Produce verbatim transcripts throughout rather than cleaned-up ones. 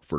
for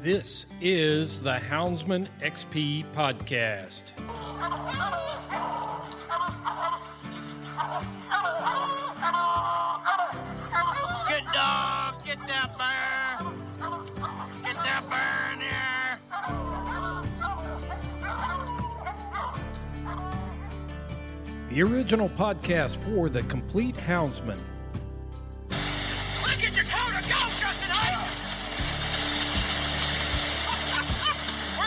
This is the Houndsman X P Podcast. Good dog, get that bird. Get that bird in here. The original podcast for the complete Houndsman. Look at your coat of golf trust tonight. We're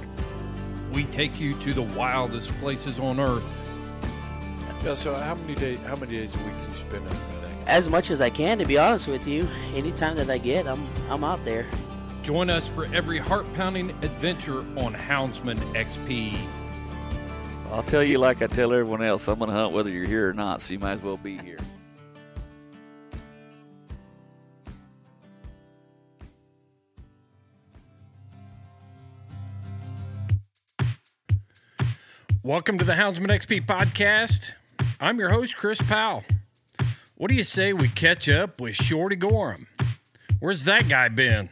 We take you to the wildest places on earth. Yeah, so how many days? How many days a week do you spend out there? As much as I can, to be honest with you. Any time that I get, I'm I'm out there. Join us for every heart-pounding adventure on Houndsman X P. I'll tell you, like I tell everyone else, I'm going to hunt whether you're here or not, so you might as well be here. Welcome to the Houndsman X P Podcast. I'm your host, Chris Powell. What do you say we catch up with Shorty Gorham? Where's that guy been?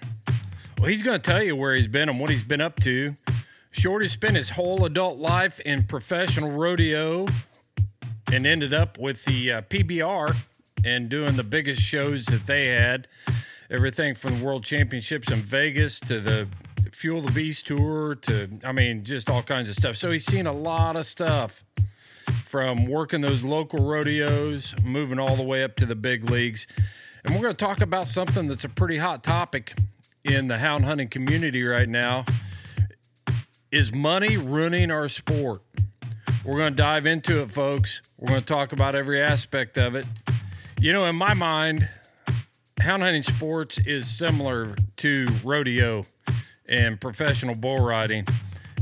Well, he's going to tell you where he's been and what he's been up to. Shorty spent his whole adult life in professional rodeo and ended up with the uh, P B R and doing the biggest shows that they had. Everything from the World Championships in Vegas to the Fuel the Beast tour to, I mean, just all kinds of stuff. So he's seen a lot of stuff, from working those local rodeos, moving all the way up to the big leagues. And we're going to talk about something that's a pretty hot topic in the hound hunting community right now. Is money ruining our sport? We're going to dive into it, folks. We're going to talk about every aspect of it. You know, in my mind, hound hunting sports is similar to rodeo and professional bull riding,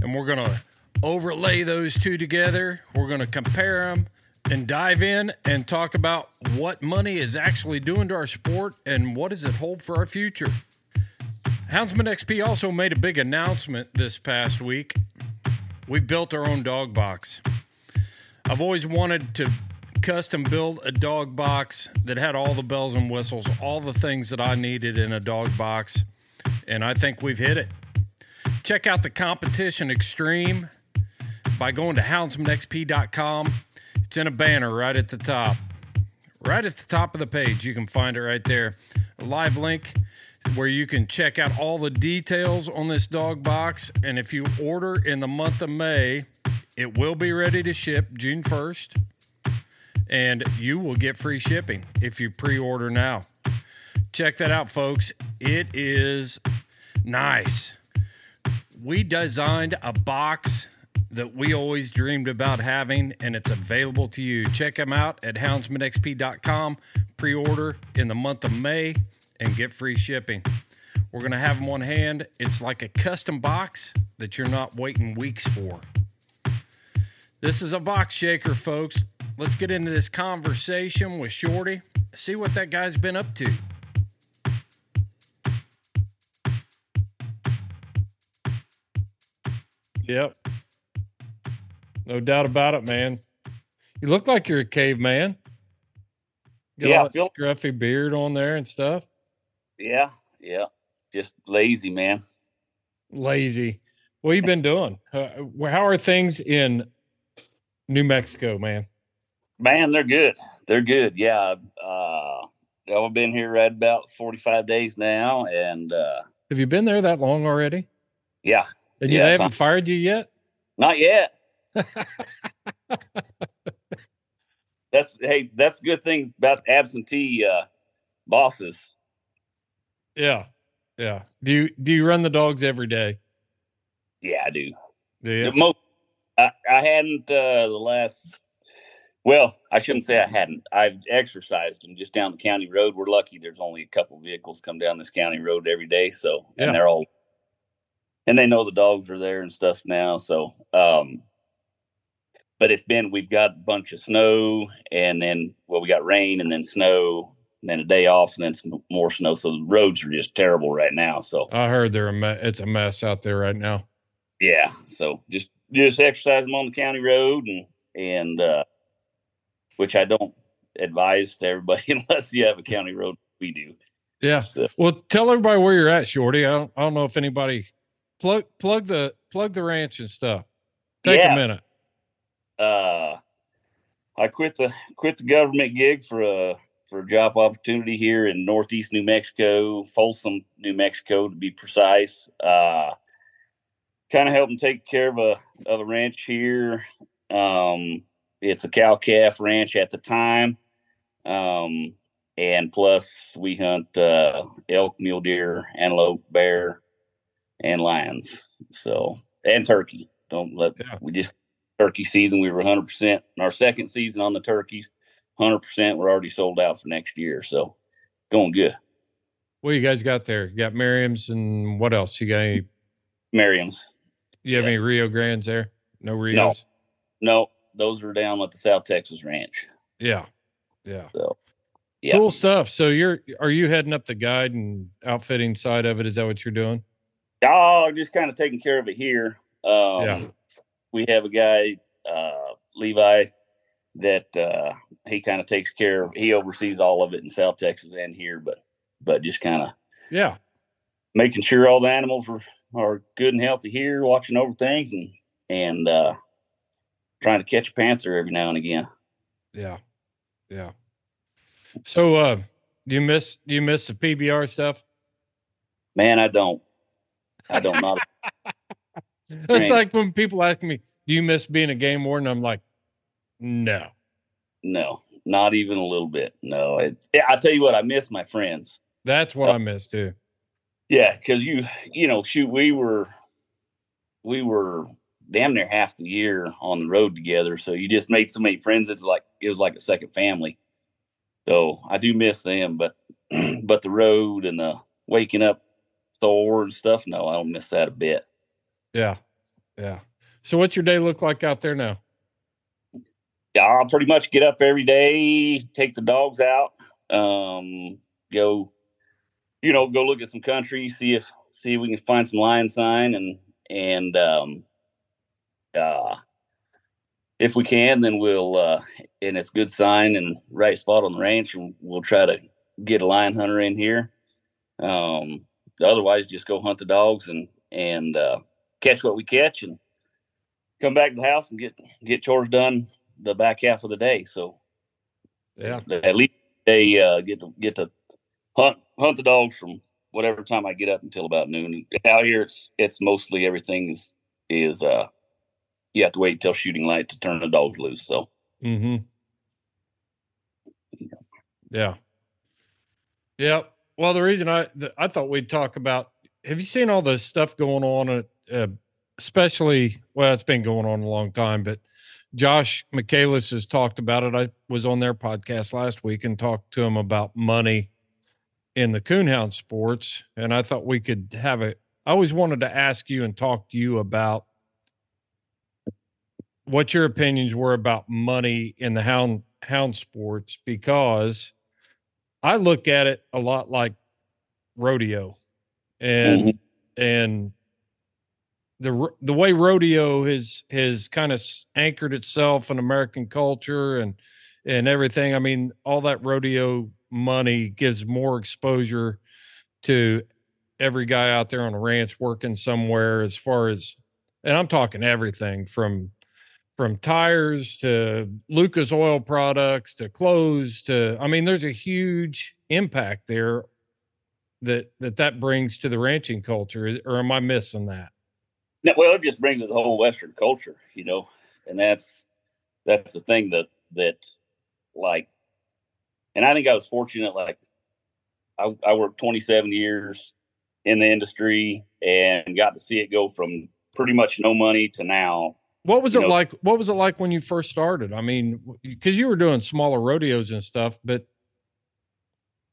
and we're going to overlay those two together. We're going to compare them and dive in and talk about what money is actually doing to our sport and what does it hold for our future. Houndsman X P also made a big announcement this past week. We built our own dog box. I've always wanted to custom build a dog box that had all the bells and whistles, all the things that I needed in a dog box. And I think we've hit it. Check out the competition extreme by going to houndsman x p dot com. It's in a banner right at the top. Right at the top of the page. You can find it right there. a live link where you can check out all the details on this dog box. And if you order in the month of May, it will be ready to ship June first, and you will get free shipping if you pre-order now. Check that out, folks. It is nice. We designed a box that we always dreamed about having, and it's available to you. Check them out at houndsman x p dot com. Pre-order in the month of May and get free shipping. We're going to have them on hand. It's like a custom box that you're not waiting weeks for. This is a box shaker, folks. Let's get into this conversation with Shorty, see what that guy's been up to. Yep. No doubt about it, man. You look like you're a caveman. Got yeah, all that feel- scruffy beard on there and stuff. Yeah, yeah. Just lazy, man. Lazy. What have you been doing? Uh, how are things in New Mexico, man? Man, they're good. They're good. Yeah. Uh, I've been here right about forty-five days now. And uh, have you been there that long already? Yeah. And yeah, you, they haven't fired you yet? Not yet. That's hey, that's a good thing about absentee uh, bosses. Yeah, yeah. Do you do you run the dogs every day? Yeah, I do. Do you? Most, I, I hadn't uh, the last. Well, I shouldn't say I hadn't. I've exercised them just down the county road. We're lucky. There's only a couple vehicles come down this county road every day, so yeah. And they're all. And they know the dogs are there and stuff now. So, um, but it's been, we've got a bunch of snow and then, well, we got rain and then snow and then a day off and then some more snow. So the roads are just terrible right now. So I heard they're a me- it's a mess out there right now. Yeah. So just, just exercise them on the county road and, and, uh, which I don't advise to everybody unless you have a county road. We do. Yeah. So. Well, tell everybody where you're at, Shorty. I don't, I don't know if anybody, Plug, plug the, plug the ranch and stuff. Take yeah. a minute. Uh, I quit the, quit the government gig for a, for a job opportunity here in Northeast New Mexico, Folsom, New Mexico, to be precise. Uh, kind of helping take care of a, of a ranch here. Um, it's a cow calf ranch at the time. Um, and plus we hunt, uh, elk, mule deer, antelope, bear, and lions, so and turkey. Don't let yeah. we just turkey season. We were one hundred percent in our second season on the turkeys. one hundred percent. We're already sold out for next year, so going good. What you guys got there? You got Merriam's and what else? You got any Merriam's? You have yeah. any Rio Grandes there? No Rios. No, no, those are down at the South Texas Ranch. Yeah, yeah. So, yeah. Cool stuff. So you're are you heading up the guide and outfitting side of it? Is that what you're doing? Oh, just kind of taking care of it here. Um, yeah. We have a guy, uh, Levi, that uh, he kind of takes care of. He oversees all of it in South Texas and here, but but just kind of yeah, making sure all the animals are, are good and healthy here, watching over things, and, and uh, trying to catch a panther every now and again. Yeah, yeah. So uh, do you miss do you miss the P B R stuff? Man, I don't. I don't know. It's like when people ask me, do you miss being a game warden? I'm like, no, no, not even a little bit. No, it's, yeah, I tell you what, I miss my friends. That's what uh, I miss too. Yeah. Cause you, you know, shoot, we were, we were damn near half the year on the road together. So you just made so many friends. It's like, it was like a second family. So I do miss them, but, but the road and the waking up, store and stuff. No, I don't miss that a bit. Yeah. Yeah. So what's your day look like out there now? Yeah, I'll pretty much get up every day, take the dogs out, um, go, you know, go look at some country, see if, see if we can find some lion sign and, and, um, uh, if we can, then we'll, uh, and it's good sign and right spot on the ranch, and we'll try to get a lion hunter in here. Um, Otherwise, just go hunt the dogs and and uh, catch what we catch, and come back to the house and get get chores done the back half of the day. So, yeah, at least they uh, get to get to hunt hunt the dogs from whatever time I get up until about noon. Out here, it's it's mostly everything is is uh, you have to wait till shooting light to turn the dogs loose. So, mm-hmm. yeah. yeah, yeah. Well, the reason I the, I thought we'd talk about. Have you seen all the stuff going on at, uh, especially, well, it's been going on a long time, but Josh Michaelis has talked about it. I was on their podcast last week and talked to him about money in the coonhound sports. And I thought we could have it. I always wanted to ask you and talk to you about what your opinions were about money in the hound hound sports, because I look at it a lot like rodeo. And, mm-hmm. and the, the way rodeo has, has kind of anchored itself in American culture and, and everything. I mean, all that rodeo money gives more exposure to every guy out there on a ranch working somewhere, as far as, and I'm talking everything from, from tires to Lucas Oil products, to clothes to, I mean, there's a huge impact there that that that brings to the ranching culture, or am I missing that? No, well, it just brings it the whole Western culture, you know, and that's that's the thing that that like, and I think I was fortunate. Like, I, I worked twenty-seven years in the industry and got to see it go from pretty much no money to now. What was it know? like? What was it like when you first started? I mean, because you were doing smaller rodeos and stuff, but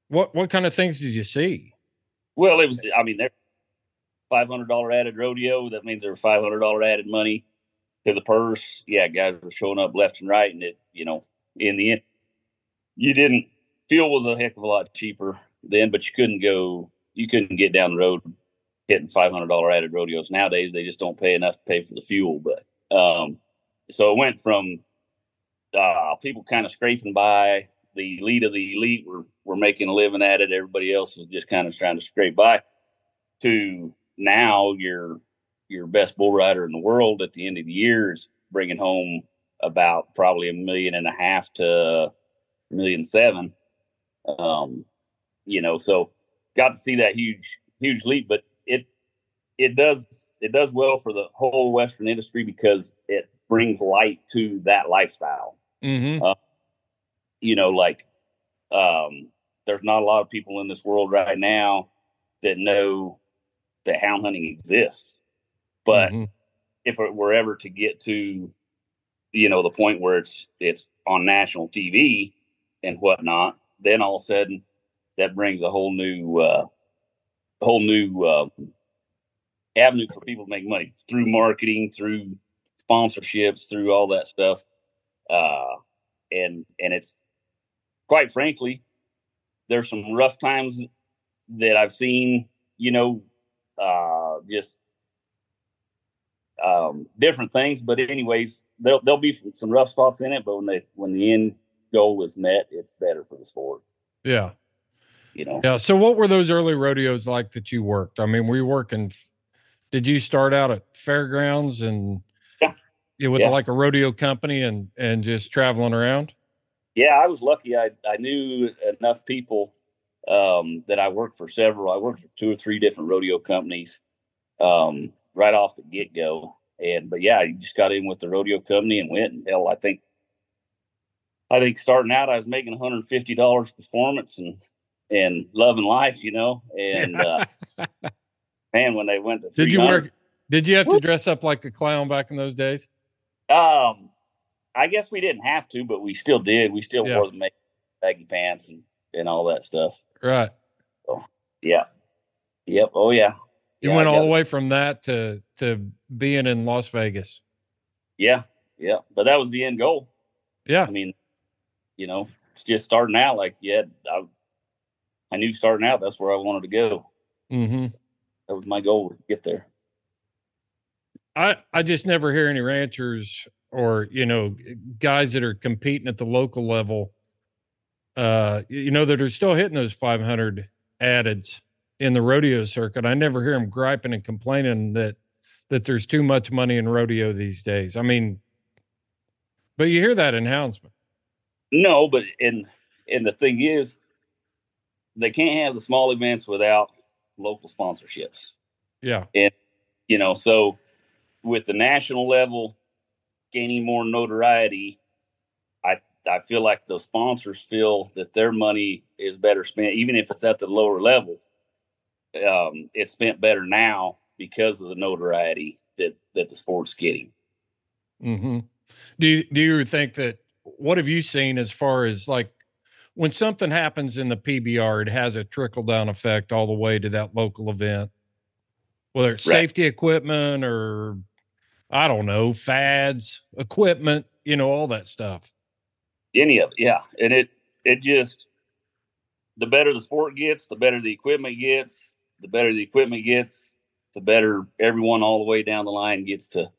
what what kind of things did you see? Well, it was, I mean, they're five hundred dollars added rodeo. That means there were five hundred dollars added money to the purse. Yeah, guys were showing up left and right. And it, you know, in the end, you didn't, fuel was a heck of a lot cheaper then, but you couldn't go, you couldn't get down the road hitting five hundred dollars added rodeos. Nowadays, they just don't pay enough to pay for the fuel. But, um, so it went from uh, people kind of scraping by. The elite of the elite were, were making a living at it. Everybody else was just kind of trying to scrape by. To now, your your best bull rider in the world at the end of the year is bringing home about probably a million and a half to a million seven. Um, you know, so got to see that huge huge leap. But it it does it does well for the whole Western industry because it brings light to that lifestyle. Mm-hmm. Uh, You know, like, um, there's not a lot of people in this world right now that know that hound hunting exists. But mm-hmm. if it were ever to get to, you know, the point where it's it's on national T V and whatnot, then all of a sudden that brings a whole new, uh, whole new uh, avenue for people to make money through marketing, through sponsorships, through all that stuff, uh, and and it's. Quite frankly, there's some rough times that I've seen, you know, uh, just um, different things. But anyways, there'll, there'll be some rough spots in it. But when they when the end goal is met, it's better for the sport. Yeah. You know? Yeah. So what were those early rodeos like that you worked? I mean, were you working? Did you start out at fairgrounds and yeah. you know, with yeah. like a rodeo company and, and just traveling around? Yeah, I was lucky. I, I knew enough people um, that I worked for several. I worked for two or three different rodeo companies um, right off the get-go. And but, yeah, you just got in with the rodeo company and went. And, hell, I think I think starting out I was making one hundred fifty dollars performance and and loving life, you know. And, uh, man, when they went to Did you work? Did you have whoop. to dress up like a clown back in those days? Um. I guess we didn't have to, but we still did. We still yeah. wore the baggy pants and, and all that stuff. Right. So, yeah. Yep. Oh, yeah. You yeah, went all the way from that to, to being in Las Vegas. Yeah. Yeah. But that was the end goal. Yeah. I mean, you know, it's just starting out. Like, yeah, I, I knew starting out, that's where I wanted to go. Mm-hmm. That was my goal, was to get there. I, I just never hear any ranchers or, you know, guys that are competing at the local level, uh, you know, that are still hitting those five hundred addeds in the rodeo circuit. I never hear them griping and complaining that, that there's too much money in rodeo these days. I mean, but you hear that in houndsmen. No, but, and, and the thing is, they can't have the small events without local sponsorships. Yeah. And, you know, so with the national level gaining more notoriety, I, I feel like the sponsors feel that their money is better spent, even if it's at the lower levels. Um, it's spent better now because of the notoriety that, that the sport's getting. Mm-hmm. Do you, do you think that, what have you seen as far as like when something happens in the P B R, it has a trickle down effect all the way to that local event, whether it's right. safety equipment or I don't know, fads, equipment, you know, all that stuff. Any of it. Yeah. And it, it just, the better the sport gets, the better the equipment gets, the better the equipment gets, the better everyone all the way down the line gets to,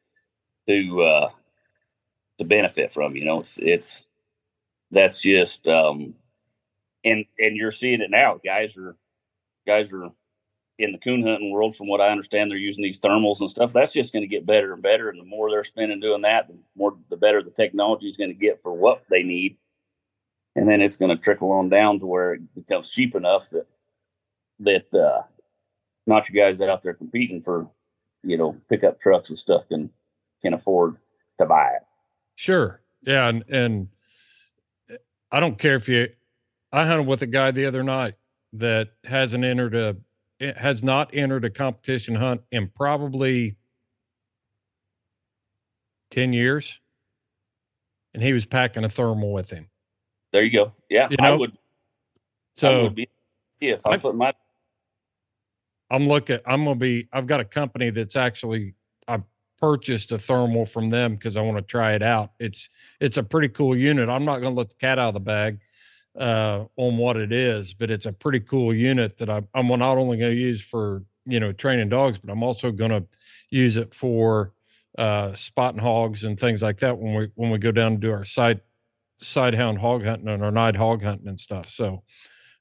to, uh, to benefit from, you know, it's, it's, that's just, um, and, and you're seeing it now. Guys are, guys are in the coon hunting world, from what I understand, they're using these thermals and stuff. That's just going to get better and better. And the more they're spending doing that, the more, the better the technology is going to get for what they need. And then it's going to trickle on down to where it becomes cheap enough that, that, uh, not your guys out there competing for, you know, pickup trucks and stuff can, can afford to buy it. Sure. Yeah. And, and I don't care if you, I hunted with a guy the other night that hasn't entered a, has not entered a competition hunt in probably ten years. And he was packing a thermal with him. There you go. Yeah. You know? I would. So I would be, if I, I put my, I'm looking, I'm going to be, I've got a company that's actually, I purchased a thermal from them because I want to try it out. It's, it's a pretty cool unit. I'm not going to let the cat out of the bag uh, on what it is, but it's a pretty cool unit that I, I'm not only going to use for, you know, training dogs, but I'm also going to use it for uh, spotting hogs and things like that when we, when we go down and do our side, sidehound hog hunting and our night hog hunting and stuff. So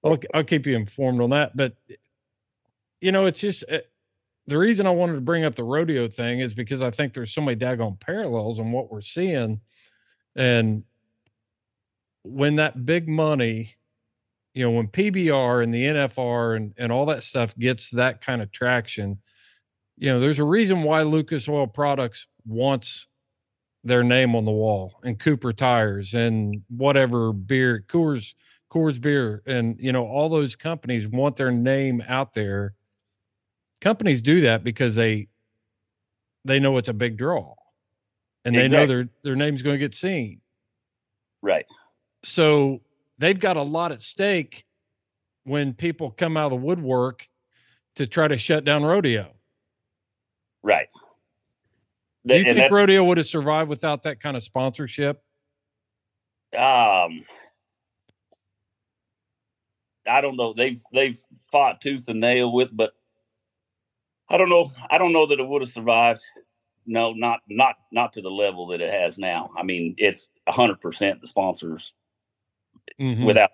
I'll, I'll keep you informed on that. But, you know, it's just... It, the reason I wanted to bring up the rodeo thing is because I think there's so many daggone parallels in what we're seeing. And when that big money, you know, when P B R and the N F R and, and all that stuff gets that kind of traction, you know, there's a reason why Lucas Oil Products wants their name on the wall, and Cooper Tires and whatever beer, Coors, Coors Beer. And, you know, all those companies want their name out there. Companies do that because they they know it's a big draw, and exactly. they know their their name's going to get seen, right? So they've got a lot at stake when people come out of the woodwork to try to shut down rodeo, right? Do you and think rodeo would have survived without that kind of sponsorship? Um, I don't know. They've they've fought tooth and nail with, but. I don't know. I don't know that it would have survived. No, not, not, not to the level that it has now. I mean, it's a hundred percent the sponsors mm-hmm. without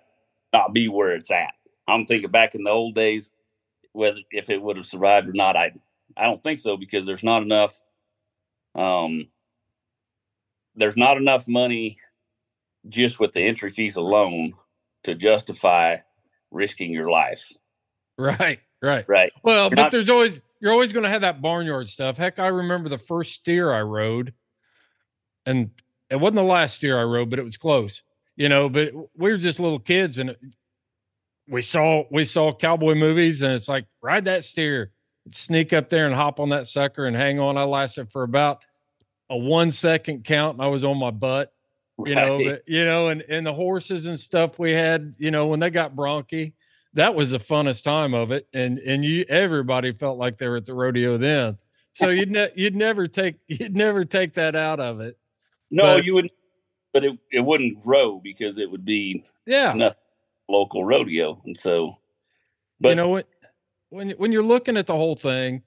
not be where it's at. I'm thinking back in the old days, whether if it would have survived or not, I, I don't think so because there's not enough, um, there's not enough money just with the entry fees alone to justify risking your life. Right. Right. Right. Well, you're but not, there's always, you're always going to have that barnyard stuff. Heck, I remember the first steer I rode, and it wasn't the last steer I rode, but it was close, you know, but we were just little kids and it, we saw, we saw cowboy movies and it's like, ride that steer, sneak up there and hop on that sucker and hang on. I lasted for about a one second count and I was on my butt, you right. know, but, you know, and, and the horses and stuff we had, you know, when they got bronchi, that was the funnest time of it. And, and you, everybody felt like they were at the rodeo then. So you'd, ne- you'd never take, you'd never take that out of it. No, but, you wouldn't, but it, it wouldn't grow because it would be yeah, nothing local rodeo. And so, but you know what, when, when you're looking at the whole thing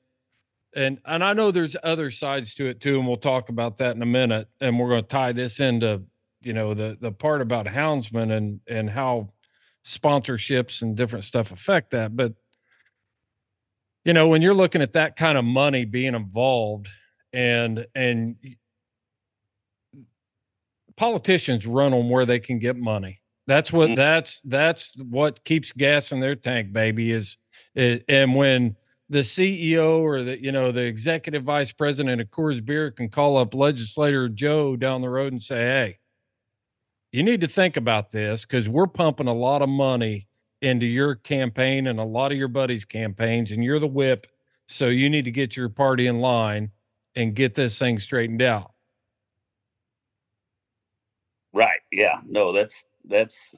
and, and I know there's other sides to it too. And we'll talk about that in a minute. And we're going to tie this into, you know, the, the part about houndsmen and, and how, sponsorships and different stuff affect that. But, you know, when you're looking at that kind of money being involved and, and politicians run on where they can get money. That's what mm-hmm. that's that's what keeps gas in their tank, baby, is, is and when the C E O or the you know the executive vice president of Coors Beer can call up legislator Joe down the road and say, hey, you need to think about this because we're pumping a lot of money into your campaign and a lot of your buddies' campaigns, and you're the whip, so you need to get your party in line and get this thing straightened out. Right. Yeah. No, that's that's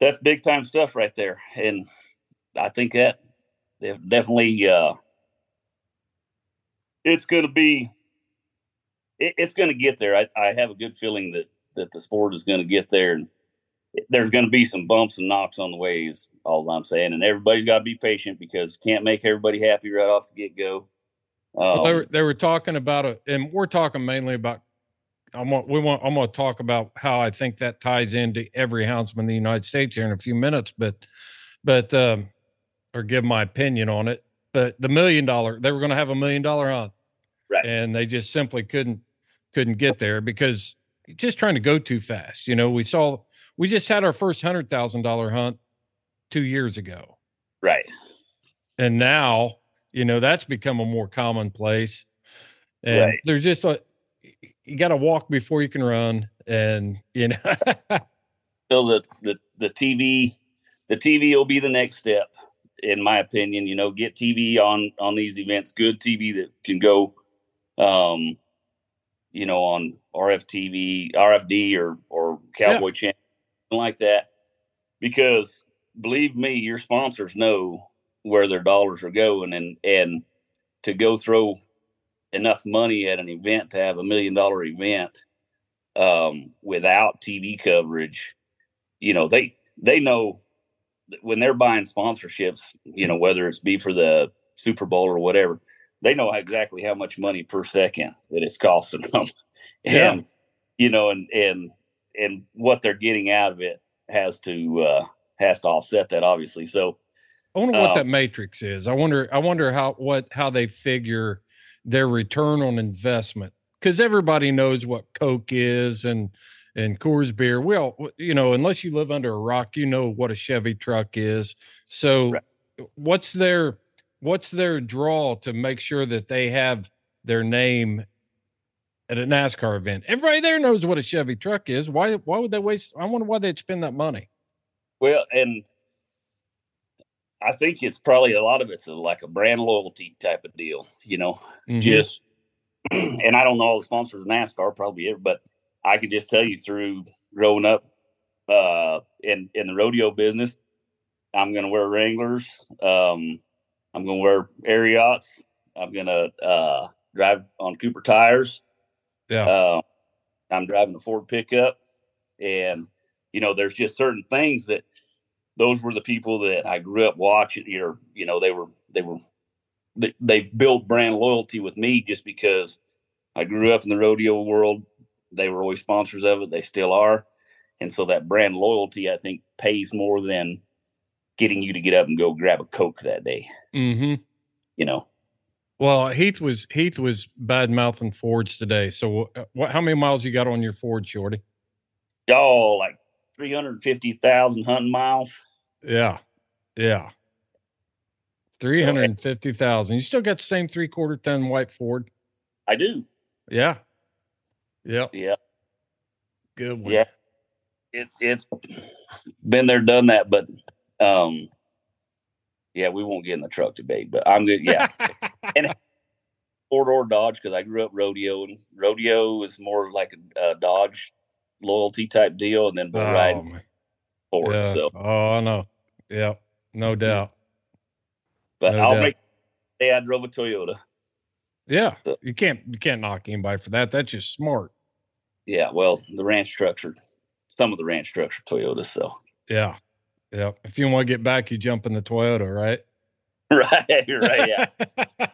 that's big time stuff right there. And I think that definitely uh, it's going to be it, it's going to get there. I, I have a good feeling that that the sport is going to get there. And there's going to be some bumps and knocks on the way is all I'm saying. And everybody's got to be patient because you can't make everybody happy right off the get-go. Um, well, they, were, they were talking about it, and we're talking mainly about I want we want I'm going to talk about how I think that ties into every houndsman in the United States here in a few minutes, but but um, or give my opinion on it. But the million dollar, they were going to have a million dollar hunt, right? And they just simply couldn't couldn't get there because just trying to go too fast. You know, we saw we just had our first hundred thousand dollar hunt two years ago, right? And now you know that's become a more commonplace, and right. there's just a you got to walk before you can run. And, you know, so the, the, the T V, the T V will be the next step, in my opinion. You know, get T V on, on these events, good T V that can go, um, you know, on R F T V, R F D or, or Cowboy yeah. Channel, something like that, because believe me, your sponsors know where their dollars are going, and, and to go throw enough money at an event to have a million dollar event um, without T V coverage. You know, they, they know that when they're buying sponsorships, you know, whether it's be for the Super Bowl or whatever, they know exactly how much money per second that it's costing them. and, yeah. you know, and, and, and what they're getting out of it has to, uh, has to offset that, obviously. So I wonder what um, that matrix is. I wonder, I wonder how, what, how they figure their return on investment, because everybody knows what Coke is and and Coors Beer. Well, you know, unless you live under a rock, you know what a Chevy truck is. So, right. what's their what's their draw to make sure that they have their name at a NASCAR event? Everybody there knows what a Chevy truck is. Why why would they waste? I wonder why they'd spend that money. Well, and I think it's probably a lot of it's a, like a brand loyalty type of deal, you know, mm-hmm. just, and I don't know all the sponsors of NASCAR probably ever, but I could just tell you through growing up uh, in, in the rodeo business, I'm going to wear Wranglers. Um, I'm going to wear Ariats. I'm going to uh, drive on Cooper tires. Yeah. Uh, I'm driving a Ford pickup, and, you know, there's just certain things that, those were the people that I grew up watching here. You know, they were, they were, they, they've built brand loyalty with me just because I grew up in the rodeo world. They were always sponsors of it. They still are. And so that brand loyalty, I think, pays more than getting you to get up and go grab a Coke that day. Mm-hmm. You know? Well, Heath was, Heath was bad mouthing Fords today. So what, how many miles you got on your Ford, Shorty? Oh, like three hundred fifty thousand hunting miles. Yeah. Yeah. three hundred fifty thousand. You still got the same three quarter ton white Ford? I do. Yeah. Yep. Yeah. Good one. Yeah. It, it's been there, done that, but, um, yeah, we won't get in the truck today, but I'm good. Yeah. And four door Dodge, cause I grew up rodeo, and rodeo is more like a, a Dodge loyalty type deal, and then we'll oh, ride forward. Yeah. So oh no. Yeah, no doubt. But no I'll doubt. make hey, I drove a Toyota. Yeah. So, you can't you can't knock anybody for that. That's just smart. Yeah, well, the ranch structure, some of the ranch structure Toyotas, so yeah. Yeah. If you want to get back, you jump in the Toyota, right? right, right, yeah.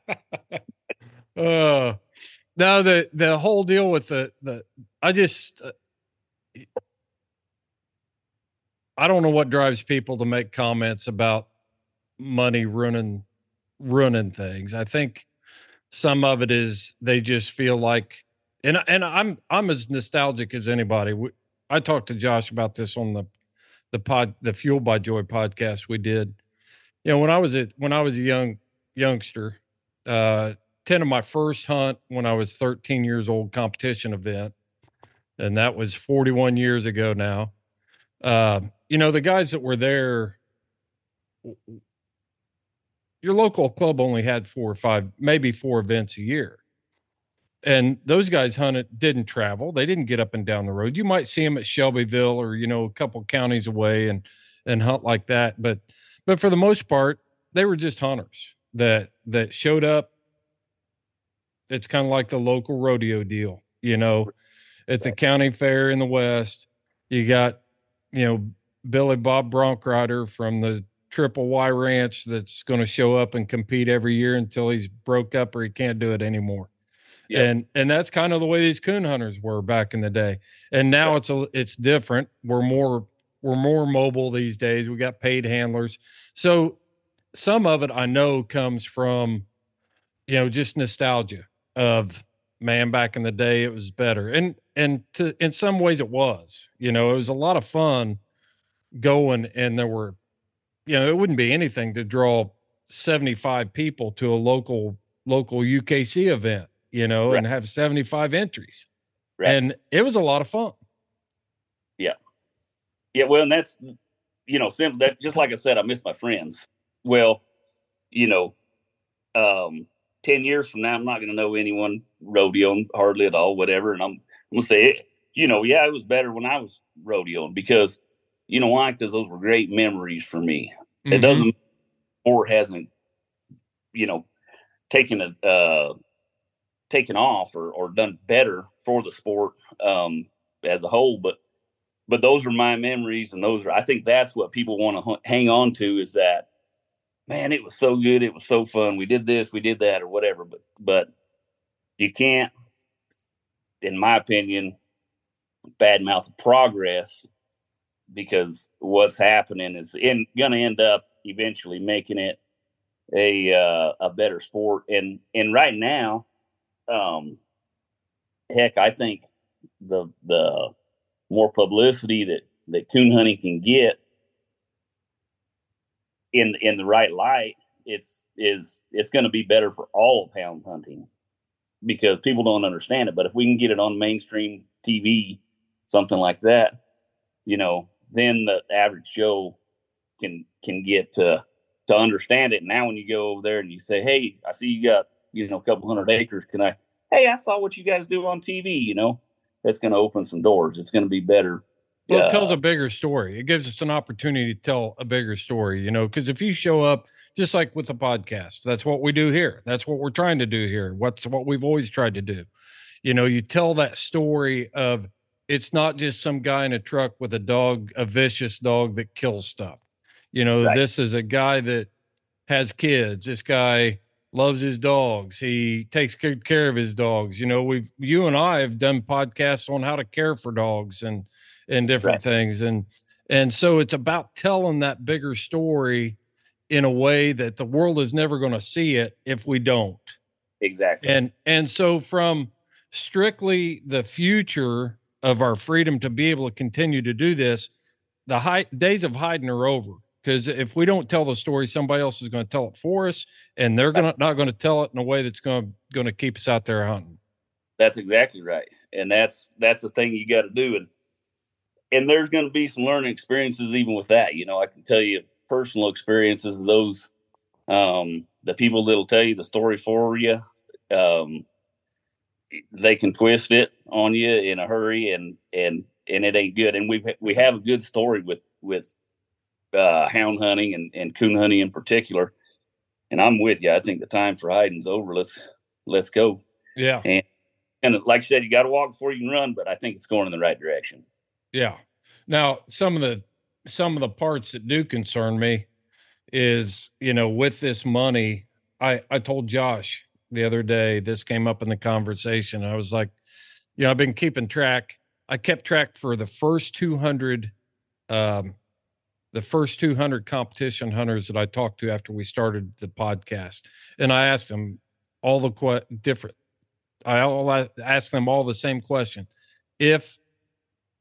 uh no, the the whole deal with the the I just uh, I don't know what drives people to make comments about money ruining, ruining things. I think some of it is they just feel like, and and I'm I'm as nostalgic as anybody. I talked to Josh about this on the the pod, the Fuel by Joy podcast we did. You know, when I was at when I was a young youngster, uh, attended my first hunt when I was thirteen years old, competition event, and that was forty-one years ago now. Uh, you know, the guys that were there, your local club only had four or five, maybe four events a year. And those guys hunted, didn't travel. They didn't get up and down the road. You might see them at Shelbyville or, you know, a couple counties away and, and hunt like that. But, but for the most part, they were just hunters that, that showed up. It's kind of like the local rodeo deal, you know, at the county fair in the West, you got, you know, Billy Bob Bronc Rider from the Triple Y Ranch that's going to show up and compete every year until he's broke up or he can't do it anymore. Yeah. And, and that's kind of the way these coon hunters were back in the day. And now yeah. it's, a, it's different. We're more, we're more mobile these days. We got paid handlers. So some of it I know comes from, you know, just nostalgia of, man, back in the day, it was better. And, and to, in some ways it was, you know, it was a lot of fun going, and there were, you know, it wouldn't be anything to draw seventy-five people to a local, local U K C event. You know, right. and have seventy-five entries. Right. And it was a lot of fun. Yeah. Yeah. Well, and that's, you know, simple. That, just like I said, I miss my friends. Well, you know, um, ten years from now, I'm not going to know anyone rodeoing hardly at all, whatever. And I'm, I'm going to say, it, you know, yeah, it was better when I was rodeoing because, you know why? Because those were great memories for me. Mm-hmm. It doesn't, or hasn't, you know, taken a, uh, taken off or, or done better for the sport, um, as a whole. But, but those are my memories. And those are, I think that's what people want to h- hang on to, is that, man, it was so good. It was so fun. We did this, we did that, or whatever, but, but you can't, in my opinion, badmouth progress, because what's happening is in going to end up eventually making it a, uh, a better sport. And, and right now, Um, heck, I think the the more publicity that, that coon hunting can get in in the right light, it's is it's going to be better for all of hound hunting, because people don't understand it. But if we can get it on mainstream T V, something like that, you know, then the average Joe can can get to to understand it. Now, when you go over there and you say, "Hey, I see you got," you know, a couple hundred acres. Can I, Hey, I saw what you guys do on T V, you know, that's going to open some doors. It's going to be better. Well, uh, it tells a bigger story. It gives us an opportunity to tell a bigger story, you know, cause if you show up just like with the podcast, that's what we do here. That's what we're trying to do here. What's what we've always tried to do. You know, you tell that story of, it's not just some guy in a truck with a dog, a vicious dog that kills stuff. You know, right. This is a guy that has kids. This guy loves his dogs. He takes good care of his dogs. You know, we've, you and I have done podcasts on how to care for dogs and, and different right. things. And, and so it's about telling that bigger story in a way that the world is never going to see it if we don't. Exactly. And, and so from strictly the future of our freedom to be able to continue to do this, the high days of hiding are over. Because if we don't tell the story, somebody else is going to tell it for us, and they're gonna, not going to tell it in a way that's going to keep us out there hunting. That's exactly right. And that's that's the thing you got to do. And and there's going to be some learning experiences even with that. You know, I can tell you personal experiences, those, um, the people that will tell you the story for you, um, they can twist it on you in a hurry, and and, and it ain't good. And we we have a good story with, with uh hound hunting and, and coon hunting in particular, and I'm with you. I think the time for hiding's over. Let's let's go. Yeah. And and like I said, you got to walk before you can run, but I think it's going in the right direction. Yeah. Now, some of the some of the parts that do concern me is, you know, with this money, I I told Josh the other day, this came up in the conversation. I was like, you know, I've been keeping track. I kept track for the first two hundred um the first two hundred competition hunters that I talked to after we started the podcast. And I asked them all the que- different, I all asked them all the same question. If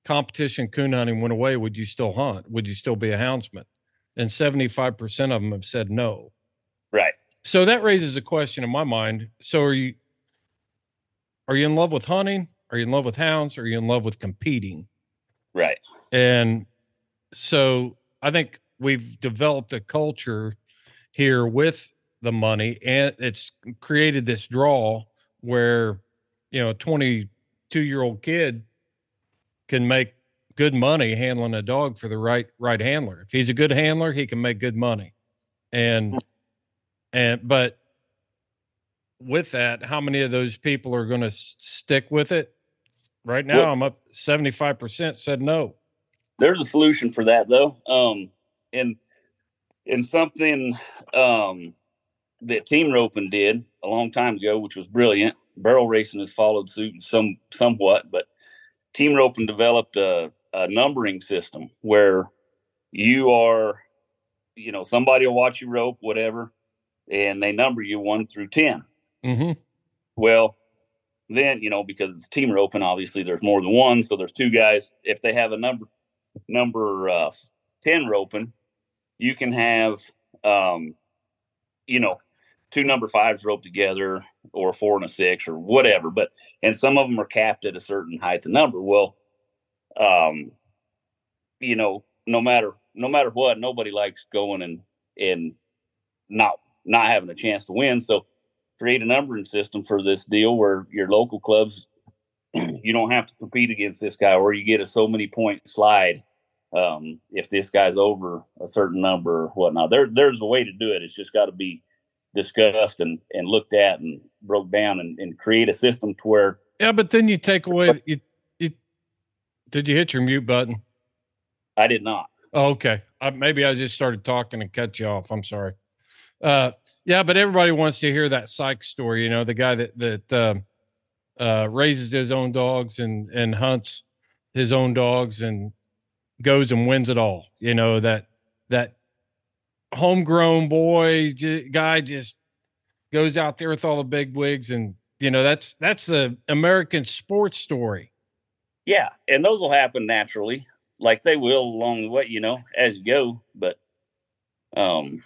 competition coon hunting went away, would you still hunt? Would you still be a houndsman? And seventy-five percent of them have said no. Right. So that raises a question in my mind. So are you, are you in love with hunting? Are you in love with hounds? Are you in love with competing? Right. And so I think we've developed a culture here with the money, and it's created this draw where, you know, a twenty-two year old kid can make good money handling a dog for the right, right handler. If he's a good handler, he can make good money. And, and, but with that, how many of those people are going to s- stick with it? Right now, well, I'm up seventy-five percent said no. There's a solution for that though. Um, and, and something, um, that team roping did a long time ago, which was brilliant. Barrel racing has followed suit some somewhat, but team roping developed a, a numbering system where you are, you know, somebody will watch you rope, whatever, and they number you one through ten. Mm-hmm. Well, then, you know, because it's team roping, obviously there's more than one. So there's two guys. If they have a number, number uh, ten roping, you can have, um, you know, two number fives rope together, or a four and a six, or whatever. But, and some of them are capped at a certain height to number. Well, um, you know, no matter, no matter what, nobody likes going and, and not, not having a chance to win. So create a numbering system for this deal where your local clubs, you don't have to compete against this guy, or you get a so many point slide. Um, if this guy's over a certain number or whatnot, there, there's a way to do it. It's just got to be discussed and, and looked at and broke down and, and create a system to where. Yeah. But then you take away, you, you, did you hit your mute button? I did not. Oh, okay. I, maybe I just started talking and cut you off. I'm sorry. Uh, yeah, but everybody wants to hear that Psych story. You know, the guy that, that, um, uh, raises his own dogs and, and hunts his own dogs and goes and wins it all. You know, that, that, homegrown boy j- guy just goes out there with all the big wigs, and you know that's that's the American sports story. Yeah, and those will happen naturally, like they will along the way, you know, as you go. But um,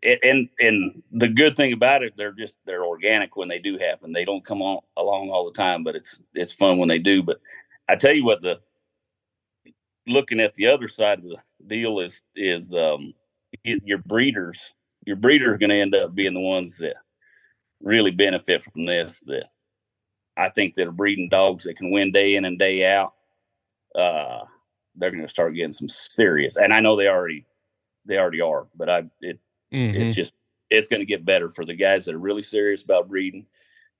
it, and and the good thing about it, they're just they're organic when they do happen. They don't come on along all the time, but it's it's fun when they do. But I tell you what, the looking at the other side of the deal is is um. Your breeders, your breeders are going to end up being the ones that really benefit from this. That I think that are breeding dogs that can win day in and day out. Uh, they're going to start getting some serious, and I know they already, they already are. But I, it, mm-hmm. it's just, it's going to get better for the guys that are really serious about breeding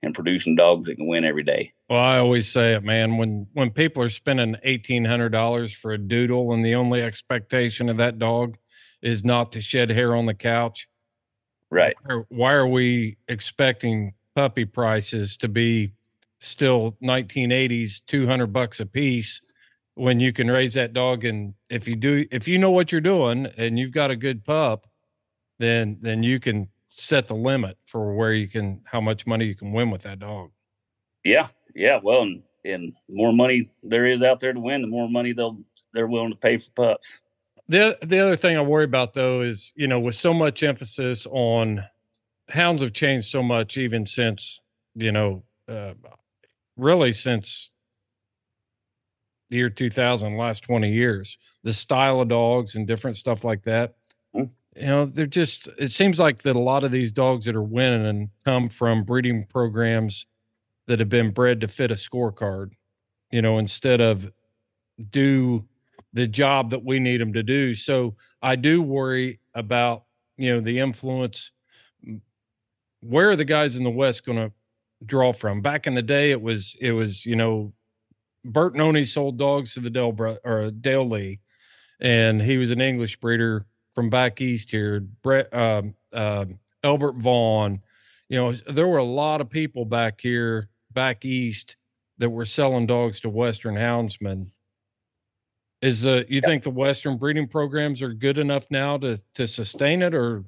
and producing dogs that can win every day. Well, I always say it, man. When when people are spending eighteen hundred dollars for a doodle, and the only expectation of that dog is not to shed hair on the couch. Right. Why are we expecting puppy prices to be still nineteen eighties, two hundred bucks a piece when you can raise that dog? And if you do, if you know what you're doing and you've got a good pup, then, then you can set the limit for where you can, how much money you can win with that dog. Yeah. Yeah. Well, and, and more money there is out there to win, the more money they'll, they're willing to pay for pups. The the other thing I worry about, though, is, you know, with so much emphasis on hounds have changed so much, even since, you know, uh, really since the year two thousand, last twenty years, the style of dogs and different stuff like that. Mm-hmm. You know, they're just, it seems like that a lot of these dogs that are winning come from breeding programs that have been bred to fit a scorecard, you know, instead of do the job that we need them to do. So I do worry about, you know, the influence. Where are the guys in the West going to draw from? Back in the day, it was, it was, you know, Bert Noney sold dogs to the Dale bro- or Dale Lee, and he was an English breeder from back East here. Brett, um, uh, Albert Vaughn, you know, there were a lot of people back here, back East, that were selling dogs to Western houndsmen. Is the, you yeah. think the Western breeding programs are good enough now to, to sustain it, or?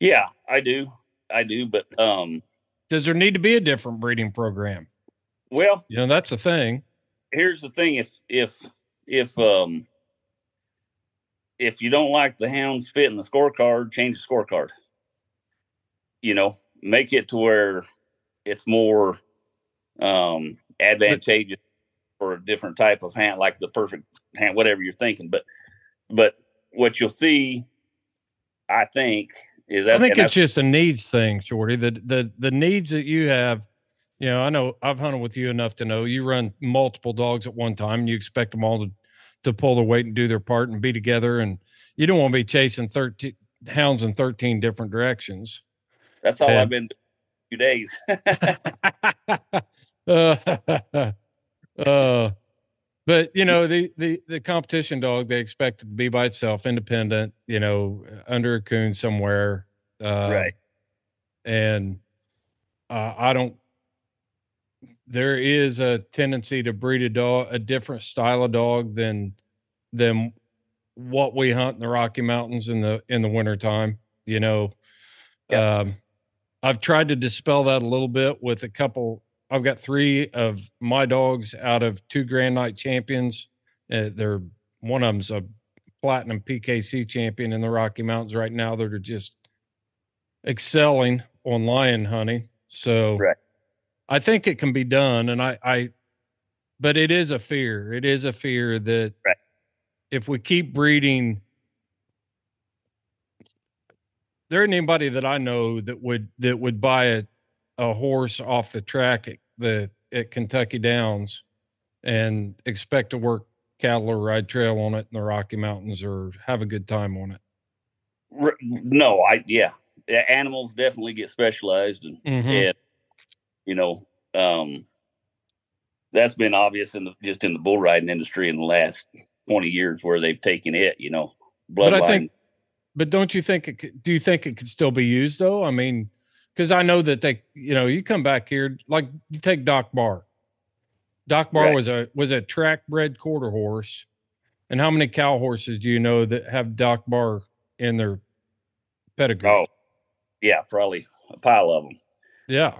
Yeah, I do. I do. But, um, does there need to be a different breeding program? Well, you know, that's the thing. here's the thing. If, if, if, um, if you don't like the hounds fit in the scorecard, change the scorecard, you know, make it to where it's more, um, advantageous for a different type of hound, like the perfect hound, whatever you're thinking. But, but what you'll see, I think, is that, I think it's I, just a needs thing, Shorty, the, the, the needs that you have. You know, I know I've hunted with you enough to know you run multiple dogs at one time and you expect them all to, to pull their weight and do their part and be together. And you don't want to be chasing thirteen hounds in thirteen different directions. That's all and, I've been doing days. uh, uh, but you know, the, the, the competition dog, they expect it to be by itself, independent, you know, under a coon somewhere. Uh, right. And uh, I don't, there is a tendency to breed a dog, a different style of dog than, than what we hunt in the Rocky Mountains in the, in the winter time, you know. Yeah. Um, I've tried to dispel that a little bit with a couple. I've got three of my dogs out of two Grand Night champions. Uh, they're, one of them's a platinum P K C champion in the Rocky Mountains right now, that are just excelling on lion hunting. So, right. I think it can be done. And I, I, but it is a fear. It is a fear that right. if we keep breeding, there isn't anybody that I know that would, that would buy a, a horse off the track at the, at Kentucky Downs and expect to work cattle or ride trail on it in the Rocky Mountains or have a good time on it. No, I, yeah. Animals definitely get specialized and, mm-hmm. and you know, um, that's been obvious in the, just in the bull riding industry in the last twenty years where they've taken it, you know, bloodline. But I think, but don't you think it could, do you think it could still be used though? I mean, cause I know that they, you know, you come back here, like you take Doc Bar. Doc Bar right. was a, was a track bred quarter horse. And how many cow horses do you know that have Doc Bar in their pedigree? Oh yeah. Probably a pile of them. Yeah.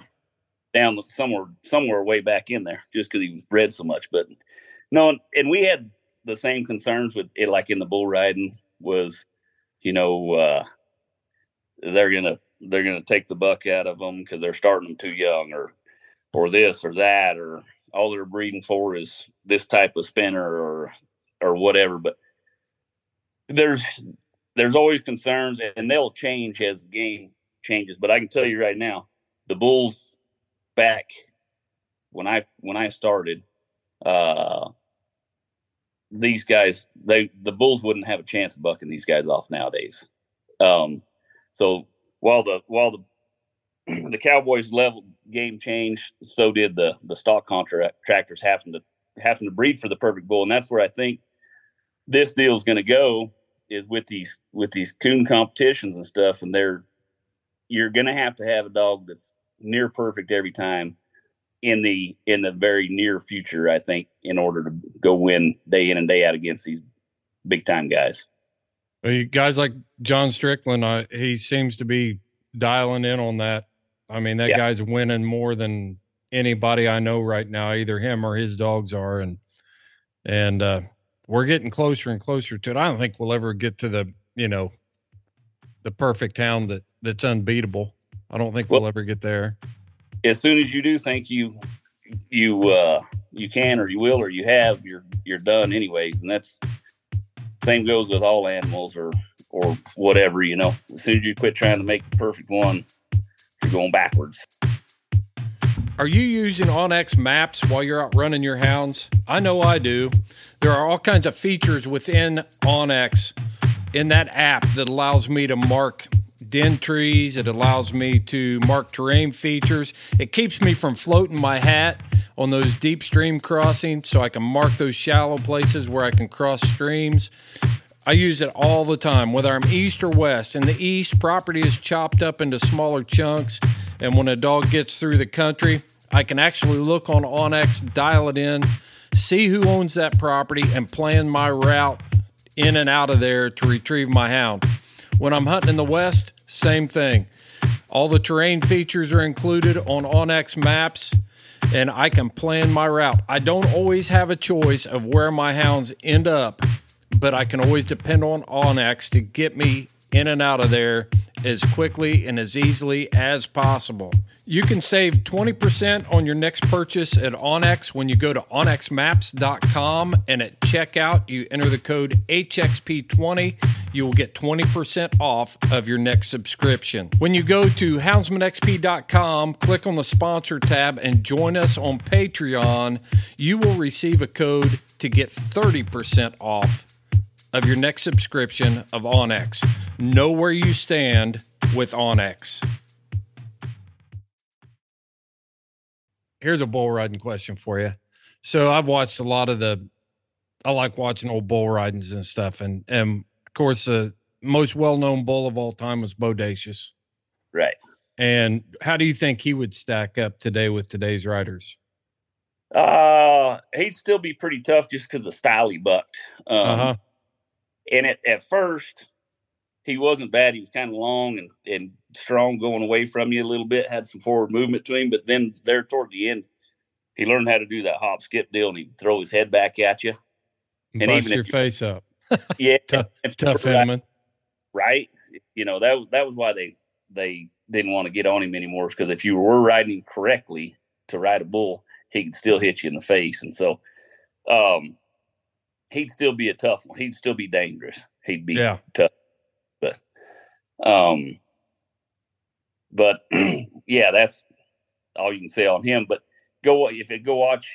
Down somewhere, somewhere way back in there, just because he was bred so much. But no, and we had the same concerns with it, like in the bull riding was, you know, uh, they're gonna they're gonna take the buck out of them because they're starting them too young, or or this or that, or all they're breeding for is this type of spinner or or whatever. But there's there's always concerns, and they'll change as the game changes. But I can tell you right now, the bulls. Back when I when I started, uh, these guys, they the bulls wouldn't have a chance of bucking these guys off nowadays. Um, so while the while the the Cowboys level game changed, so did the the stock contractors having to having to breed for the perfect bull, and that's where I think this deal is going to go is with these with these coon competitions and stuff, and they're you're going to have to have a dog that's near perfect every time in the in the very near future, I think, in order to go win day in and day out against these big time guys. Well, you guys like John Strickland, uh, he seems to be dialing in on that. I mean, that yeah. guy's winning more than anybody I know right now. Either him or his dogs are, and and uh, we're getting closer and closer to it. I don't think we'll ever get to the you know the perfect hound that that's unbeatable. I don't think we'll, we'll ever get there. As soon as you do think you, you, uh, you can, or you will, or you have, you're, you're done anyways. And that's same goes with all animals or, or whatever, you know, as soon as you quit trying to make the perfect one, you're going backwards. Are you using onX maps while you're out running your hounds? I know I do. There are all kinds of features within onX in that app that allows me to mark den trees. It allows me to mark terrain features. It keeps me from floating my hat on those deep stream crossings, so I can mark those shallow places where I can cross streams. I use it all the time, whether I'm east or west. In the east, property is chopped up into smaller chunks, and when a dog gets through the country, I can actually look on onX, dial it in, see who owns that property, and plan my route in and out of there to retrieve my hound. When I'm hunting in the west, same thing. All the terrain features are included on onX maps, and I can plan my route. I don't always have a choice of where my hounds end up, but I can always depend on onX to get me in and out of there as quickly and as easily as possible. You can save twenty percent on your next purchase at onX when you go to onx maps dot com, and at checkout, you enter the code H X P twenty. You will get twenty percent off of your next subscription. When you go to houndsman x p dot com, click on the sponsor tab and join us on Patreon. You will receive a code to get thirty percent off of your next subscription of onX. Know where you stand with onX. Here's a bull riding question for you. So I've watched a lot of the, I like watching old bull ridings and stuff. And, and of course, the most well-known bull of all time was Bodacious. Right. And how do you think he would stack up today with today's riders? Uh, he'd still be pretty tough just because of the style he bucked. Um, uh-huh. And at, at first, he wasn't bad. He was kind of long and, and strong going away from you a little bit, had some forward movement to him. But then there toward the end, he learned how to do that hop skip deal, and he'd throw his head back at you. And bust even your you, face up. Yeah. Tough, tough right, right. You know, that, that was why they, they didn't want to get on him anymore, because if you were riding correctly to ride a bull, he could still hit you in the face. And so um, he'd still be a tough one. He'd still be dangerous. He'd be yeah. tough. But, um, but yeah, that's all you can say on him. But go if you go watch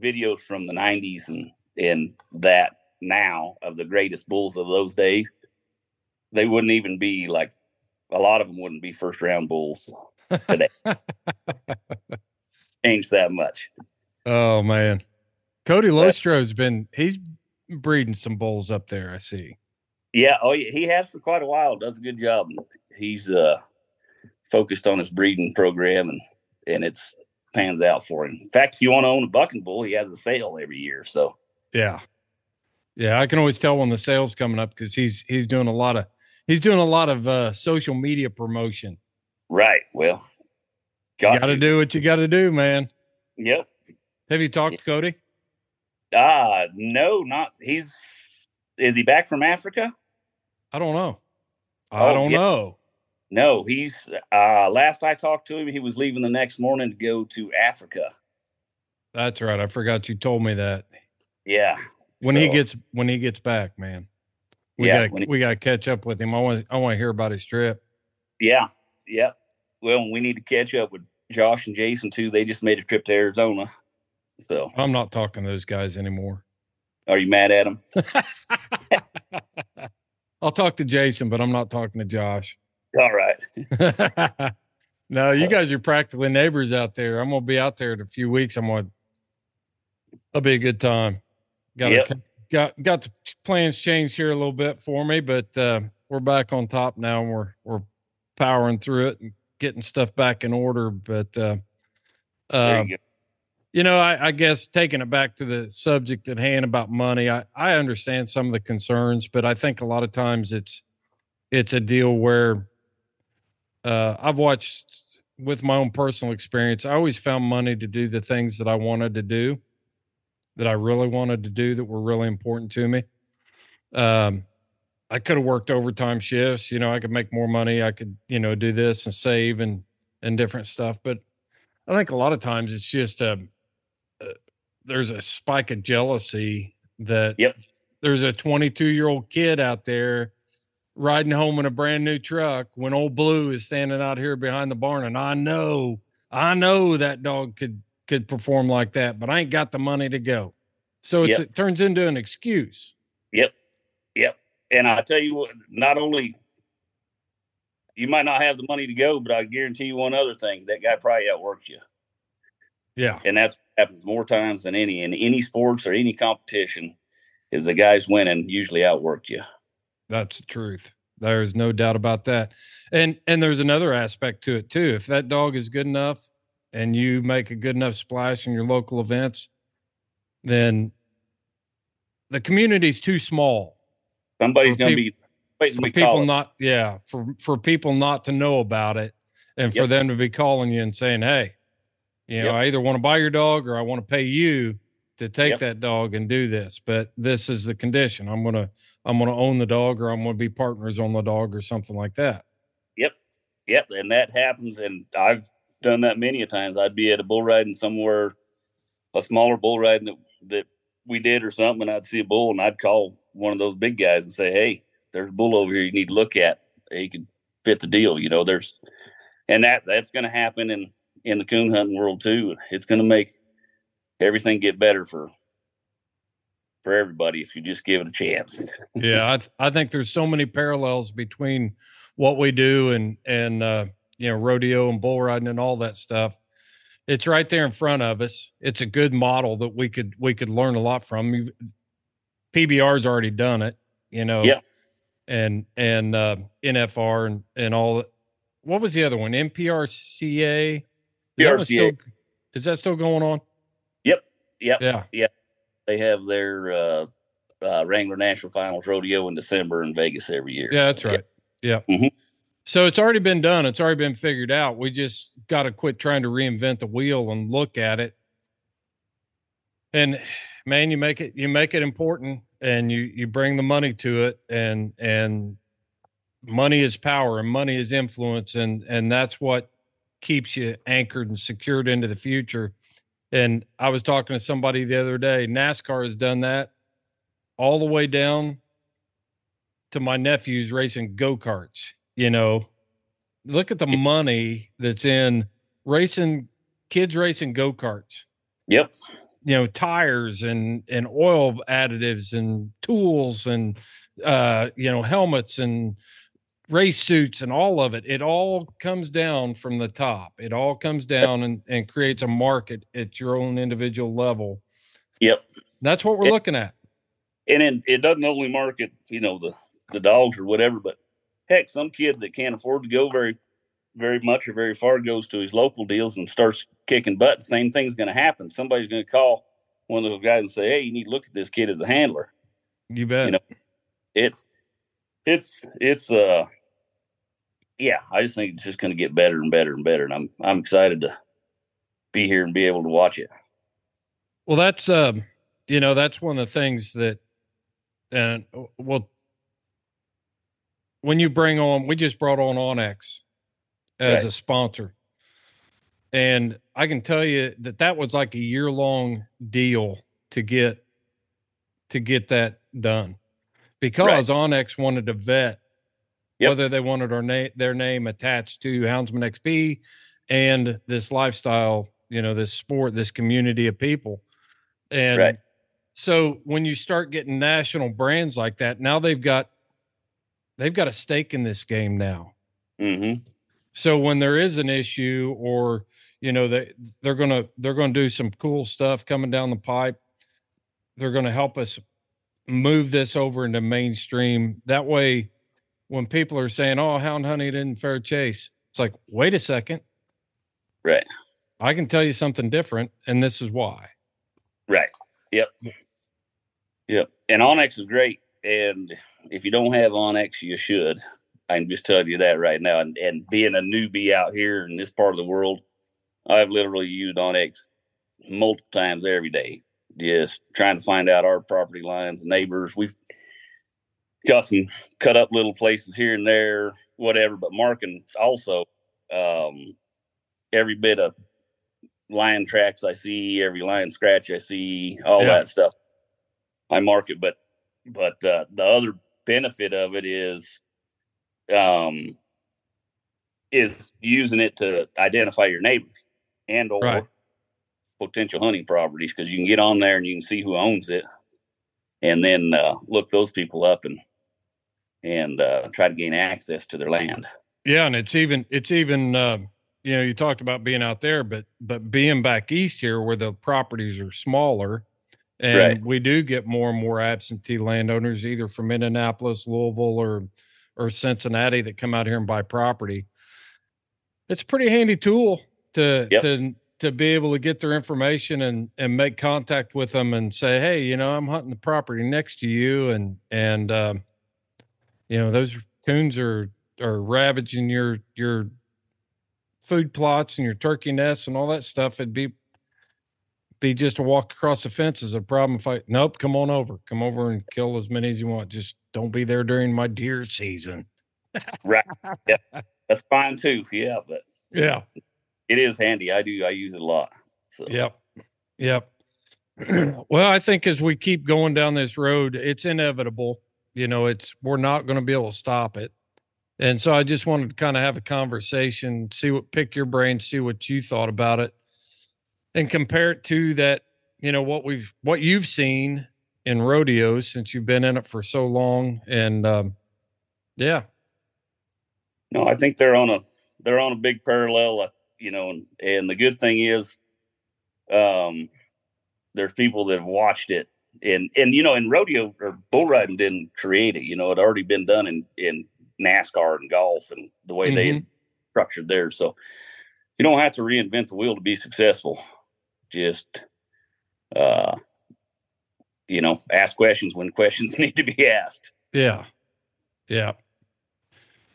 videos from the nineties and and that now of the greatest bulls of those days, they wouldn't even be like a lot of them wouldn't be first round bulls today. Changed that much. Oh man, Cody Lostro's been he's breeding some bulls up there. I see. Yeah, oh, yeah, he has for quite a while. Does a good job. He's uh, focused on his breeding program, and and it's pans out for him. In fact, if you want to own a bucking bull, he has a sale every year. So yeah, yeah, I can always tell when the sale's coming up because he's he's doing a lot of he's doing a lot of uh, social media promotion. Right. Well, got you got to do what you got to do, man. Yep. Have you talked yeah. to Cody? Ah, uh, no, not he's. Is he back from Africa? I don't know. I oh, don't yeah. know. No, he's, uh, last I talked to him, he was leaving the next morning to go to Africa. That's right. I forgot you told me that. Yeah. When so, he gets, when he gets back, man, we yeah, gotta, he, we gotta catch up with him. I want, I want to hear about his trip. Yeah. Yeah. Well, we need to catch up with Josh and Jason too. They just made a trip to Arizona. So I'm not talking to those guys anymore. Are you mad at him? I'll talk to Jason, but I'm not talking to Josh. All right. No, you guys are practically neighbors out there. I'm going to be out there in a few weeks. I'm going to, it'll be a good time. Got, yep. a, got, got the plans changed here a little bit for me, but uh, we're back on top now. And we're, we're powering through it and getting stuff back in order. But, uh, uh, you, you know, I, I guess taking it back to the subject at hand about money, I, I understand some of the concerns, but I think a lot of times it's, it's a deal where uh, I've watched with my own personal experience. I always found money to do the things that I wanted to do, that I really wanted to do, that were really important to me. Um, I could have worked overtime shifts. You know, I could make more money. I could, you know, do this and save and, and different stuff. But I think a lot of times it's just a, uh, there's a spike of jealousy that yep. there's a twenty-two year old kid out there riding home in a brand new truck when old Blue is standing out here behind the barn. And I know, I know that dog could, could perform like that, but I ain't got the money to go. So it's, yep. it turns into an excuse. Yep. Yep. And I tell you what, not only you might not have the money to go, but I guarantee you one other thing, that guy probably outworked you. Yeah. And that's what happens more times than any, in any sports or any competition, is the guys winning usually outworked you. That's the truth. There's no doubt about that. And and there's another aspect to it too. If that dog is good enough and you make a good enough splash in your local events, then the community's too small. Somebody's going to be for people not yeah, for for people not to know about it, and yep. for them to be calling you and saying, "Hey, You know, yep. I either want to buy your dog or I want to pay you to take yep. that dog and do this, but this is the condition. I'm going to, I'm going to own the dog, or I'm going to be partners on the dog or something like that. Yep. Yep. And that happens. And I've done that many a times. I'd be at a bull riding somewhere, a smaller bull riding that, that we did or something. And I'd see a bull and I'd call one of those big guys and say, hey, there's a bull over here you need to look at. He could fit the deal. You know, there's, and that that's going to happen in, in the coon hunting world too. It's going to make everything get better for, for everybody if you just give it a chance. yeah. I, th- I think there's so many parallels between what we do and, and, uh, you know, rodeo and bull riding and all that stuff. It's right there in front of us. It's a good model that we could, we could learn a lot from. You've, P B R's already done it, you know, yeah. and, and, uh, N F R and, and all. What was the other one? M P R C A? Is, P R C A. That still, is that still going on? Yep. Yep. Yeah. Yeah. They have their uh, uh, Wrangler National Finals Rodeo in December in Vegas every year. Yeah, that's so, right. Yeah. yeah. Mm-hmm. So it's already been done. It's already been figured out. We just got to quit trying to reinvent the wheel and look at it. And man, you make it, you make it important, and you, you bring the money to it, and, and money is power, and money is influence. And, and that's what keeps you anchored and secured into the future. And I was talking to somebody the other day, NASCAR has done that all the way down to my nephews racing go-karts. You know, look at the money that's in racing, kids racing go-karts. Yep. You know, tires and, and oil additives and tools and, uh, you know, helmets and race suits and all of it. It all comes down from the top. It all comes down and, and creates a market at your own individual level. Yep. That's what we're it, looking at. And then it doesn't only market, you know, the, the dogs or whatever, but heck, some kid that can't afford to go very, very much or very far goes to his local deals and starts kicking butt. Same thing's going to happen. Somebody's going to call one of those guys and say, hey, you need to look at this kid as a handler. You bet. You know, it, it's, it's, uh, yeah, I just think it's just going to get better and better and better. And I'm, I'm excited to be here and be able to watch it. Well, that's, um, you know, that's one of the things that, and well, when you bring on, we just brought on onX as right. a sponsor. And I can tell you that that was like a year long deal to get, to get that done, because right. onX wanted to vet yep. whether they wanted our name, their name attached to Houndsman X P and this lifestyle, you know, this sport, this community of people. And right. so when you start getting national brands like that, now they've got, they've got a stake in this game now. Mm-hmm. So when there is an issue, or, you know, they, they're going to, they're going to do some cool stuff coming down the pipe. They're going to help us move this over into mainstream. That way, when people are saying, oh, hound hunting didn't fair chase, it's like, wait a second. Right. I can tell you something different, and this is why. Right. Yep. Yep. And onX is great. And if you don't have onX, you should. I can just tell you that right now. And, and being a newbie out here in this part of the world, I've literally used onX multiple times every day, just trying to find out our property lines, neighbors. We've got some cut up little places here and there, whatever, but marking also, um, every bit of lion tracks I see, every lion scratch I see, all yeah. that stuff. I mark it, but, but, uh, the other benefit of it is, um, is using it to identify your neighbors and or right. potential hunting properties, because you can get on there and you can see who owns it, and then uh, look those people up and and uh, try to gain access to their land. Yeah, and it's even it's even uh, you know, you talked about being out there, but but being back east here where the properties are smaller, and right. we do get more and more absentee landowners either from Indianapolis, Louisville, or or Cincinnati that come out here and buy property. It's a pretty handy tool to yep. to to be able to get their information and, and make contact with them and say, hey, you know, I'm hunting the property next to you. And, and, um, you know, those coons are, are ravaging your, your food plots and your turkey nests and all that stuff, it'd be be just a walk across the fence is a problem fight. Nope, come on over. Come over and kill as many as you want. Just don't be there during my deer season. Right. Yeah. That's fine too. Yeah, but yeah. It is handy. I do I use it a lot. So yep. Yep. Well, I think as we keep going down this road, it's inevitable. You know, it's we're not going to be able to stop it. And so I just wanted to kind of have a conversation, see what pick your brain, see what you thought about it, and compare it to that, you know, what we've, what you've seen in rodeos since you've been in it for so long. And, um, yeah, no, I think they're on a, they're on a big parallel, you know, and, and the good thing is, um, there's people that have watched it and, and, you know, and rodeo or bull riding didn't create it, you know, it already been done in, in NASCAR and golf and the way mm-hmm. they structured theirs. So you don't have to reinvent the wheel to be successful. Just, uh, you know, ask questions when questions need to be asked. Yeah. Yeah.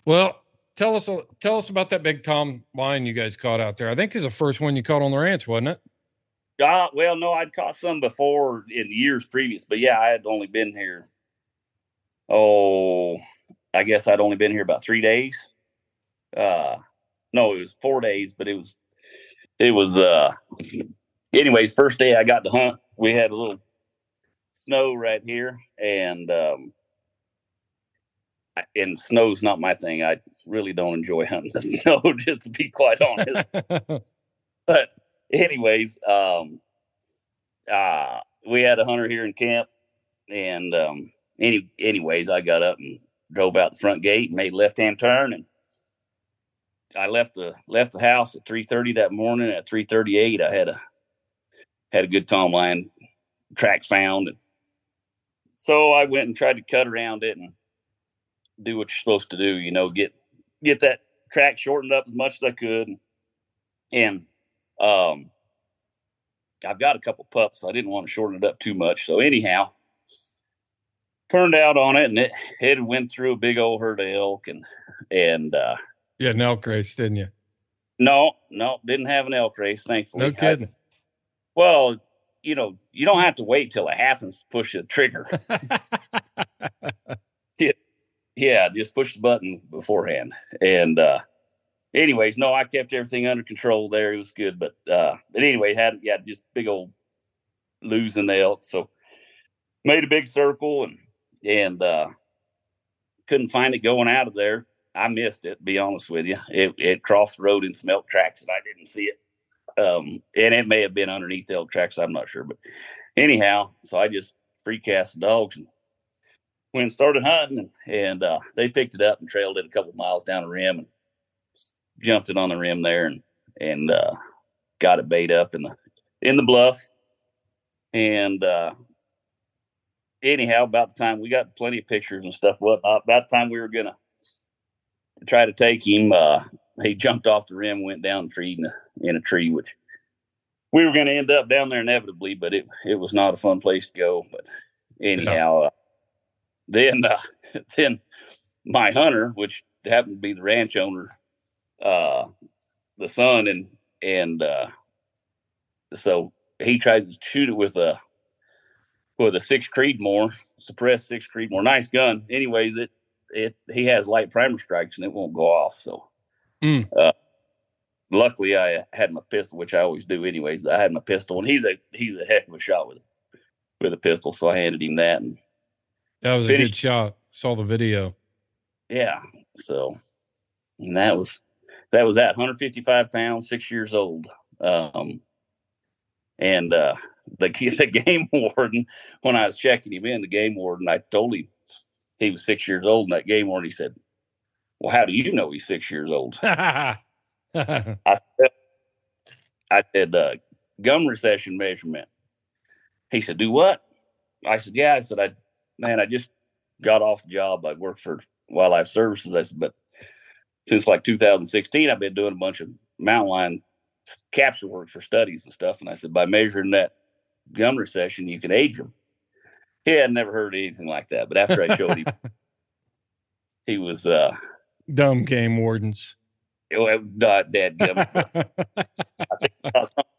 Well, tell us, tell us about that big tom line you guys caught out there. I think it's the first one you caught on the ranch, wasn't it? Uh, well, no, I'd caught some before in years previous, but yeah, I had only been here. Oh, I guess I'd only been here about three days. Uh, no, it was four days, but it was, it was, uh, anyways, first day I got to hunt, we had a little snow right here, and, um, I, and snow's not my thing. I really don't enjoy hunting the snow, just to be quite honest. But anyways, um, uh, we had a hunter here in camp, and, um, any, anyways, I got up and drove out the front gate, made left-hand turn, and I left the left the house at three thirty that morning. At three thirty-eight, I had a had a good tom line track found, and so I went and tried to cut around it and do what you're supposed to do. You know, get get that track shortened up as much as I could. And um, I've got a couple pups, so I didn't want to shorten it up too much. So anyhow, turned out on it, and it it went through a big old herd of elk, and and uh, you had an elk race, didn't you? No, no, didn't have an elk race, thankfully. No kidding. I, well, you know, you don't have to wait till it happens to push the trigger. yeah, yeah, just push the button beforehand. And uh, anyways, no, I kept everything under control there. It was good. But uh, but anyway, had yeah, just big old losing the elk. So made a big circle and and uh, couldn't find it going out of there. I missed it, to be honest with you. It, it crossed the road and smelt tracks, and I didn't see it. Um, and it may have been underneath elk tracks. I'm not sure. But anyhow, so I just free cast the dogs and went and started hunting. And, and uh, they picked it up and trailed it a couple miles down the rim and jumped it on the rim there and and uh, got it bait up in the in the bluff. And uh, anyhow, about the time we got plenty of pictures and stuff, whatnot, about the time we were going to try to take him, uh, he jumped off the rim, went down the tree in a, in a tree, which we were going to end up down there inevitably, but it, it was not a fun place to go. But anyhow, yeah. uh, then, uh, then my hunter, which happened to be the ranch owner, uh, the son, and, and, uh, so he tries to shoot it with a, with a six Creedmoor, suppressed six Creedmoor, nice gun. Anyways, it, It he has light primer strikes and it won't go off. So, mm. uh, luckily I had my pistol, which I always do, anyways. I had my pistol, and he's a he's a heck of a shot with with a pistol. So I handed him that, and that was finished. A good shot. Saw the video. Yeah. So, and that was that was at one hundred fifty-five pounds, six years old. Um, and uh, the the game warden, when I was checking him in, the game warden, I told him he was six years old in that game warden. He said, well, how do you know he's six years old? I said, I said uh, gum recession measurement. He said, do what? I said, yeah. I said, I man, I just got off the job. I worked for Wildlife Services. I said, but since like two thousand sixteen, I've been doing a bunch of mountain lion capture work for studies and stuff. And I said, by measuring that gum recession, you can age them. He had never heard anything like that, but after I showed him, he was uh, dumb game wardens. I'm not dead. I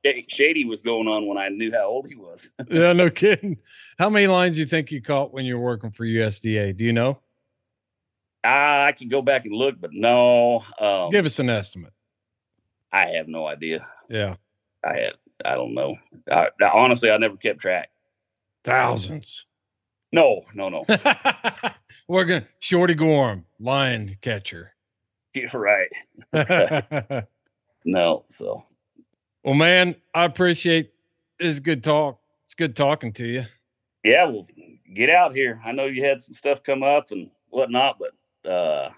think shady was going on when I knew how old he was. Yeah, no kidding. How many lines do you think you caught when you were working for U S D A? Do you know? I, I can go back and look, but no. Um, Give us an estimate. I have no idea. Yeah. I have, I don't know. I, I, honestly, I never kept track. Thousands. No, no, no. We're going to Shorty Gorham, lion catcher. You're right. right. No, so. Well, man, I appreciate this good talk. It's good talking to you. Yeah, well, get out here. I know you had some stuff come up and whatnot, but uh,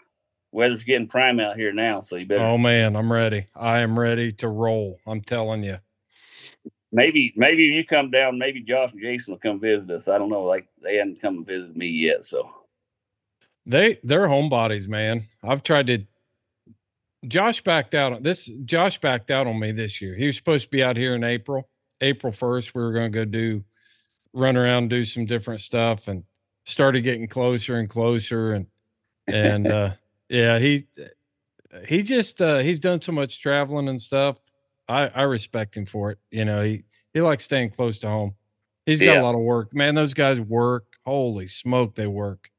weather's getting prime out here now, so you better. Oh, man, I'm ready. I am ready to roll. I'm telling you. Maybe, maybe if you come down, maybe Josh and Jason will come visit us. I don't know. Like, they haven't come and visited me yet, so. They, they're homebodies, man. I've tried to. Josh backed out on this. Josh backed out on me this year. He was supposed to be out here in April, April first. We were going to go do run around, do some different stuff, and started getting closer and closer. And, and, uh, yeah, he, he just, uh, he's done so much traveling and stuff. I, I respect him for it. You know, he, he likes staying close to home. He's got yeah. a lot of work, man. Those guys work. Holy smoke. They work.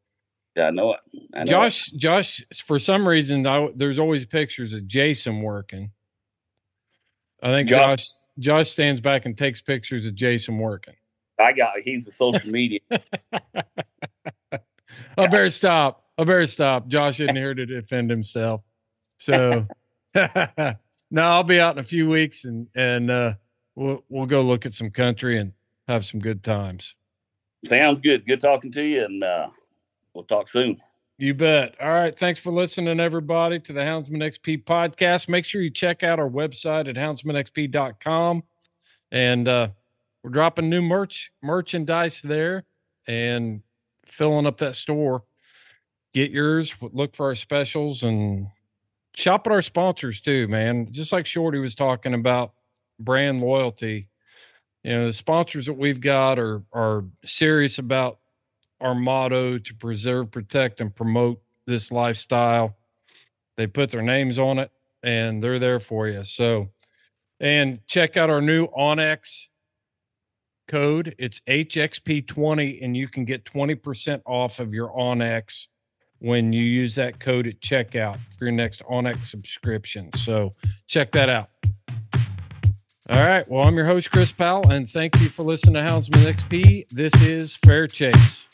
Yeah, I know it. I know Josh, it. Josh, for some reason, I, there's always pictures of Jason working. I think Josh, Josh, Josh stands back and takes pictures of Jason working. I got, he's the social media. I better stop. I better stop. Josh isn't here to defend himself. So no, I'll be out in a few weeks and, and, uh, we'll, we'll go look at some country and have some good times. Sounds good. Good talking to you. And, uh, we'll talk soon. You bet. All right. Thanks for listening, everybody, to the Houndsman X P podcast. Make sure you check out our website at houndsman x p dot com. And uh, we're dropping new merch, merchandise there and filling up that store. Get yours. Look for our specials and shop at our sponsors too, man. Just like Shorty was talking about brand loyalty. You know, the sponsors that we've got are are serious about our motto to preserve, protect, and promote this lifestyle. They put their names on it and they're there for you. So, and check out our new onX code. It's H X P twenty and you can get twenty percent off of your onX when you use that code at checkout for your next onX subscription. So check that out. All right. Well, I'm your host, Chris Powell, and thank you for listening to Houndsman X P. This is Fair Chase.